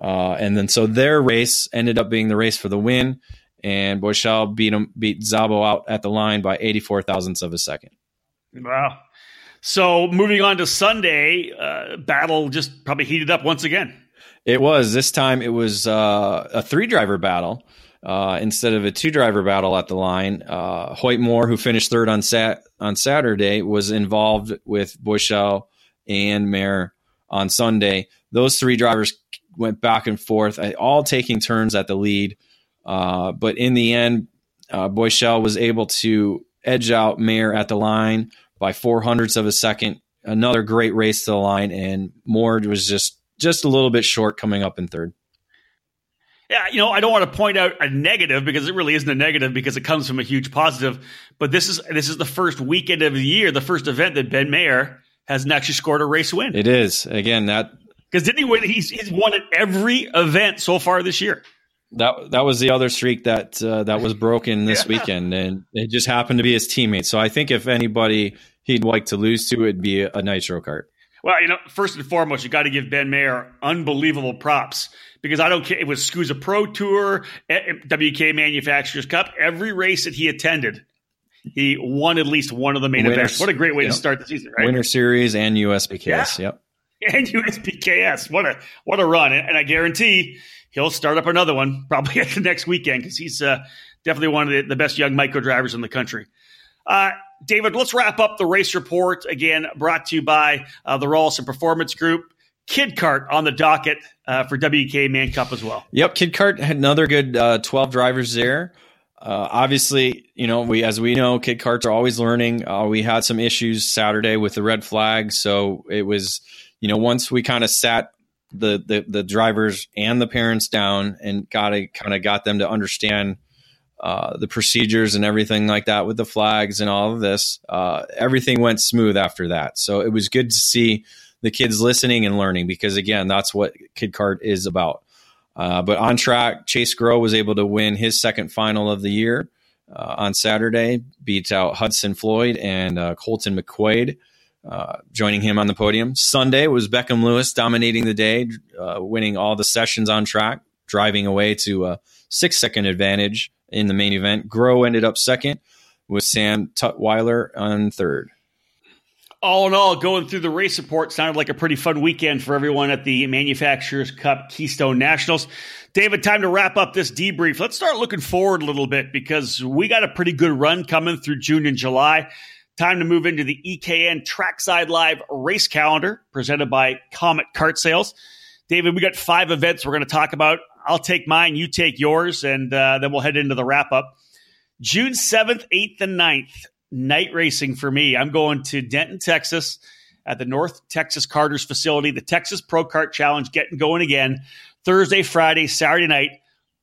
Uh, and then so their race ended up being the race for the win, and Boychelle beat him, beat Zabo out at the line by eighty-four thousandths of a second. Wow. So moving on to Sunday, uh, battle just probably heated up once again. It was. This time it was uh, a three-driver battle. Uh, instead of a two-driver battle at the line. Uh, Hoyt Moore, who finished third on sat on Saturday, was involved with Bushell and Maier on Sunday. Those three drivers went back and forth, all taking turns at the lead. Uh, but in the end, uh, Bushell was able to edge out Maier at the line by four hundredths of a second. Another great race to the line, and Moore was just just a little bit short coming up in third. Yeah, you know, I don't want to point out a negative because it really isn't a negative because it comes from a huge positive. But this is this is the first weekend of the year, the first event that Ben Maier hasn't actually scored a race win. It is. Again, that... Because didn't he win? He's, he's won at every event so far this year. That that was the other streak that uh, that was broken this yeah. weekend, and it just happened to be his teammate. So I think if anybody he'd like to lose to, it'd be a, a Nitro Kart. Well, you know, first and foremost, you got to give Ben Maier unbelievable props because I don't care. It was SKUSA Pro Tour, W K A Manufacturers Cup. Every race that he attended, he won at least one of the main Winter, events. What a great way yep. to start the season, right? Winter Series and U S P K S, yeah. yep. And U S P K S. What a what a run. And I guarantee he'll start up another one probably at the next weekend because he's uh, definitely one of the, the best young micro drivers in the country. Uh, David, let's wrap up the race report, again, brought to you by uh, the Rawlinson Performance Group. Kid Kart on the docket uh, for W K A Man Cup as well. Yep, Kid Kart had another good uh, twelve drivers there. Uh, obviously, you know, we as we know, Kid Karts are always learning. Uh, we had some issues Saturday with the red flag, so it was, you know, once we kind of sat the, the the drivers and the parents down and got a kind of got them to understand Uh, the procedures and everything like that with the flags and all of this, uh, everything went smooth after that. So it was good to see the kids listening and learning because, again, that's what Kid Kart is about. Uh, but on track, Chase Groh was able to win his second final of the year uh, on Saturday, beat out Hudson Floyd and uh, Colton McQuaid, uh, joining him on the podium. Sunday was Beckham Lewis dominating the day, uh, winning all the sessions on track, driving away to a six-second advantage in the main event. Groh ended up second with Sam Tutwiler on third. All in all, going through the race report sounded like a pretty fun weekend for everyone at the Manufacturers Cup Keystone Nationals. David, time to wrap up this debrief. Let's start looking forward a little bit because we got a pretty good run coming through June and July. Time to move into the E K N Trackside Live race calendar presented by Comet Kart Sales. David, we got five events we're going to talk about. I'll take mine, you take yours, and uh, then we'll head into the wrap-up. June seventh, eighth, and ninth, night racing for me. I'm going to Denton, Texas, at the North Texas Carters facility, the Texas Pro Kart Challenge, getting going again, Thursday, Friday, Saturday night,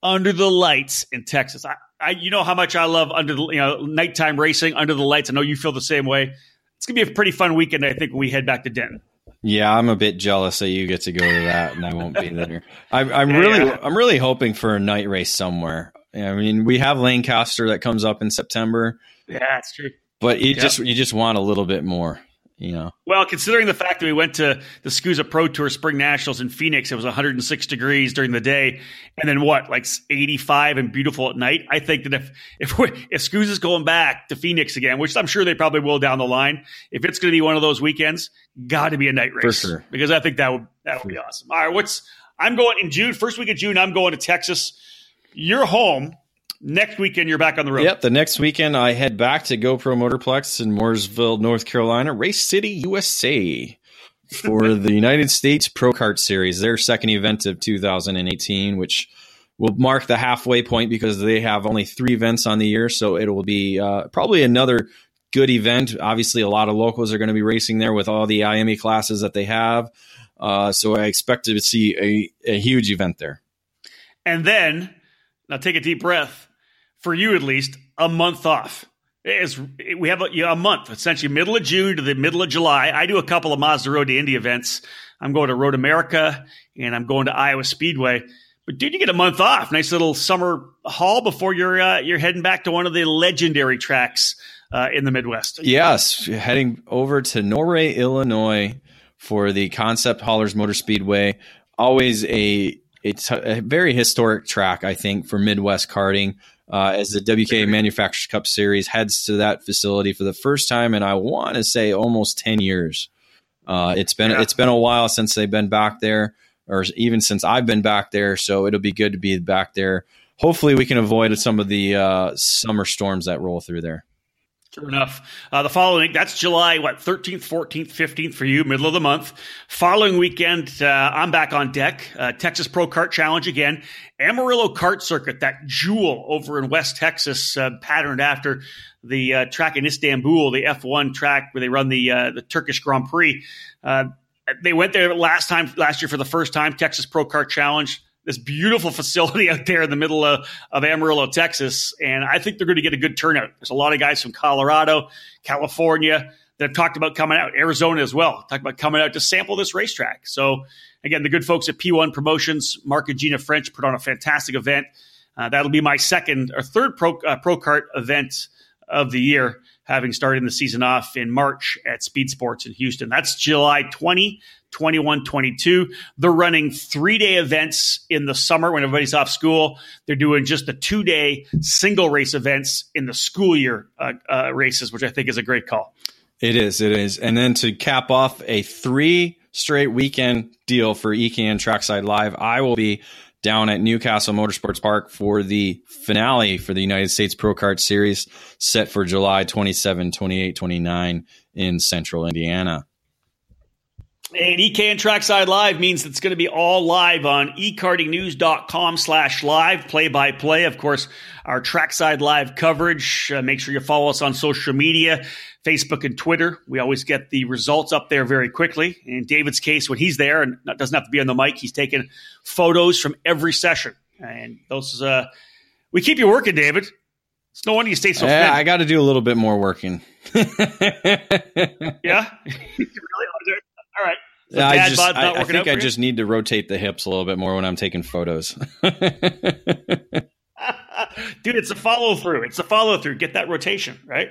under the lights in Texas. I, I you know how much I love under the, you know, nighttime racing, under the lights. I know you feel the same way. It's going to be a pretty fun weekend, I think, when we head back to Denton. Yeah, I'm a bit jealous that you get to go to that and I won't be there. I, I'm yeah, really, yeah. I'm really hoping for a night race somewhere. I mean, we have Lancaster that comes up in September. Yeah, that's true. But you yeah. just, you just want a little bit more, you know. Well, considering the fact that we went to the SKUSA Pro Tour Spring Nationals in Phoenix, it was one hundred six degrees during the day, and then what, like eighty-five and beautiful at night. I think that if if we, if SKUSA's going back to Phoenix again, which I'm sure they probably will down the line, if it's going to be one of those weekends, got to be a night race for sure. Because I think that would that would be awesome. All right, what's I'm going in June, first week of June, I'm going to Texas. You're home. Next weekend, you're back on the road. Yep, the next weekend, I head back to GoPro Motorplex in Mooresville, North Carolina, Race City, U S A, for the United States Pro Kart Series, their second event of two thousand eighteen, which will mark the halfway point because they have only three events on the year, so it will be uh, probably another good event. Obviously, a lot of locals are going to be racing there with all the I A M E classes that they have, uh, so I expect to see a, a huge event there. And then... now take a deep breath. For you, at least, a month off. It's, we have a, you know, a month, essentially middle of June to the middle of July. I do a couple of Mazda Road to Indy events. I'm going to Road America, and I'm going to Iowa Speedway. But, dude, you get a month off. Nice little summer haul before you're uh, you're heading back to one of the legendary tracks uh, in the Midwest. Yes, heading over to Norway, Illinois for the Concept Haulers Motor Speedway. Always a... It's a very historic track, I think, for Midwest karting, uh, as the W K A Manufacturers Cup Series heads to that facility for the first time in, I want to say, almost ten years. Uh, it's been yeah. it's been a while since they've been back there, or even since I've been back there, so it'll be good to be back there. Hopefully we can avoid some of the uh, summer storms that roll through there. Sure enough. Uh, the following, that's July, what, thirteenth, fourteenth, fifteenth for you, middle of the month. Following weekend, uh, I'm back on deck. Uh, Texas Pro Kart Challenge again. Amarillo Kart Circuit, that jewel over in West Texas, uh, patterned after the uh, track in Istanbul, the F one track where they run the uh, the Turkish Grand Prix. Uh, they went there last time, last year for the first time, Texas Pro Kart Challenge. This beautiful facility out there in the middle of, of Amarillo, Texas. And I think they're going to get a good turnout. There's a lot of guys from Colorado, California that have talked about coming out. Arizona as well. Talked about coming out to sample this racetrack. So, again, the good folks at P one Promotions, Mark and Gina French, put on a fantastic event. Uh, that'll be my second or third pro, uh, pro kart event of the year, having started the season off in March at Speed Sports in Houston. That's July twentieth, twenty-one, twenty-two. They're running three-day events in the summer when everybody's off school. They're doing just the two-day single race events in the school year uh, uh, races, which I think is a great call. It is, it is. And then to cap off a three straight weekend deal for E K N Trackside Live, I will be down at Newcastle Motorsports Park for the finale for the United States Pro Kart Series, set for July twenty-seventh, twenty-eighth, twenty-ninth in Central Indiana. And E K N Trackside Live means it's going to be all live on ekartingnews.com slash live, play-by-play. Of course, our Trackside Live coverage. Uh, make sure you follow us on social media, Facebook and Twitter. We always get the results up there very quickly. In David's case, when he's there and doesn't have to be on the mic, he's taking photos from every session. And those uh, we keep you working, David. It's no wonder you stay so yeah, thin. I got to do a little bit more working. Yeah? All right. So yeah, I, just, I, I think I you? just need to rotate the hips a little bit more when I'm taking photos. Dude, it's a follow through. It's a follow through. Get that rotation, right?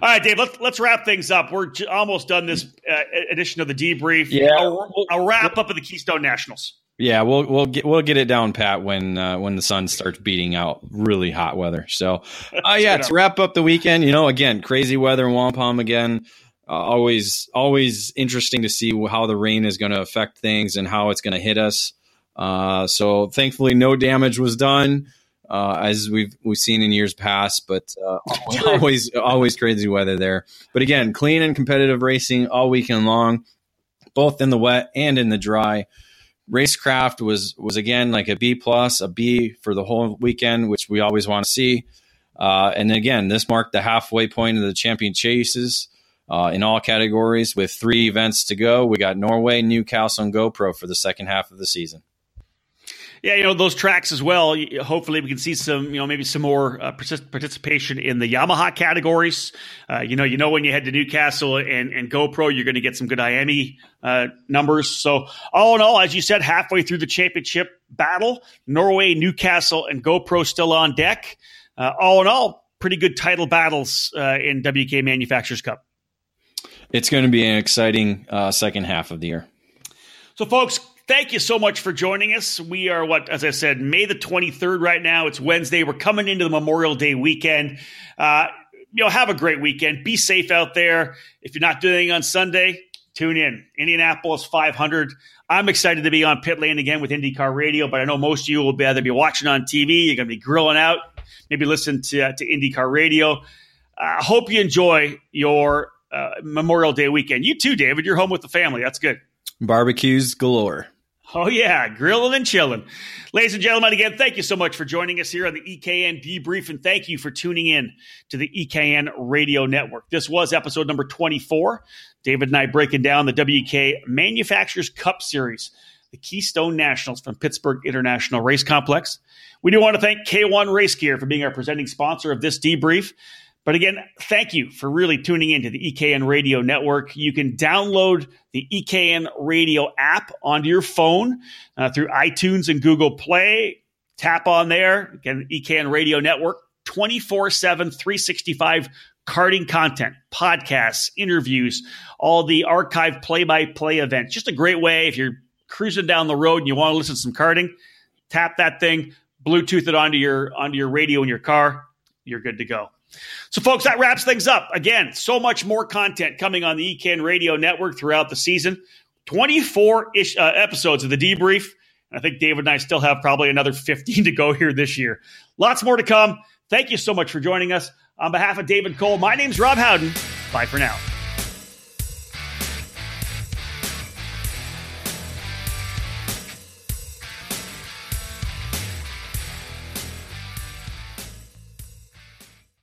All right, Dave, let's, let's wrap things up. We're j- almost done this uh, edition of the Debrief. Yeah. A, a wrap up of the Keystone Nationals. Yeah, we'll we'll get we'll get it down, Pat, when uh, when the sun starts beating out really hot weather. So, uh, yeah, to wrap up the weekend, you know, again, crazy weather in Wampum again. Uh, always, always interesting to see how the rain is going to affect things and how it's going to hit us. Uh, so thankfully, no damage was done, uh, as we've we've seen in years past. But uh, always, always crazy weather there. But again, clean and competitive racing all weekend long, both in the wet and in the dry. Racecraft was was again like a B plus, a B for the whole weekend, which we always want to see. Uh, and again, this marked the halfway point of the champion chases uh, in all categories with three events to go. We got Norway, Newcastle, and GoPro for the second half of the season. Yeah, you know, those tracks as well, hopefully we can see some, you know, maybe some more uh, particip- participation in the Yamaha categories. Uh, you know, you know when you head to Newcastle and, and GoPro, you're going to get some good I A M E uh, numbers. So all in all, as you said, halfway through the championship battle, Norway, Newcastle, and GoPro still on deck. Uh, all in all, pretty good title battles uh, in W K A Manufacturers Cup. It's going to be an exciting uh, second half of the year. So, folks, thank you so much for joining us. We are, what, as I said, May the twenty-third right now. It's Wednesday. We're coming into the Memorial Day weekend. Uh, you know, have a great weekend. Be safe out there. If you're not doing anything on Sunday, tune in. Indianapolis five hundred. I'm excited to be on pit lane again with IndyCar Radio, but I know most of you will be either be watching on T V, you're going to be grilling out, maybe listen to, uh, to IndyCar Radio. I uh, hope you enjoy your uh, Memorial Day weekend. You too, David. You're home with the family. That's good. Barbecues galore. Oh, yeah, grilling and chilling. Ladies and gentlemen, again, thank you so much for joining us here on the E K N Debrief, and thank you for tuning in to the E K N Radio Network. This was episode number twenty-four. David and I breaking down the W K Manufacturers Cup Series, the Keystone Nationals from Pittsburgh International Race Complex. We do want to thank K one Race Gear for being our presenting sponsor of this debrief. But again, thank you for really tuning into the E K N Radio Network. You can download the E K N Radio app onto your phone uh, through iTunes and Google Play. Tap on there. Again, E K N Radio Network, twenty-four seven, three sixty-five karting content, podcasts, interviews, all the archive play-by-play events. Just a great way if you're cruising down the road and you want to listen to some karting, tap that thing, Bluetooth it onto your, onto your radio in your car. You're good to go. So, folks, that wraps things up. Again, so much more content coming on the E K N Radio Network throughout the season. twenty-four-ish uh, episodes of the debrief. And I think David and I still have probably another fifteen to go here this year. Lots more to come. Thank you so much for joining us. On behalf of David Cole, my name's Rob Howden. Bye for now.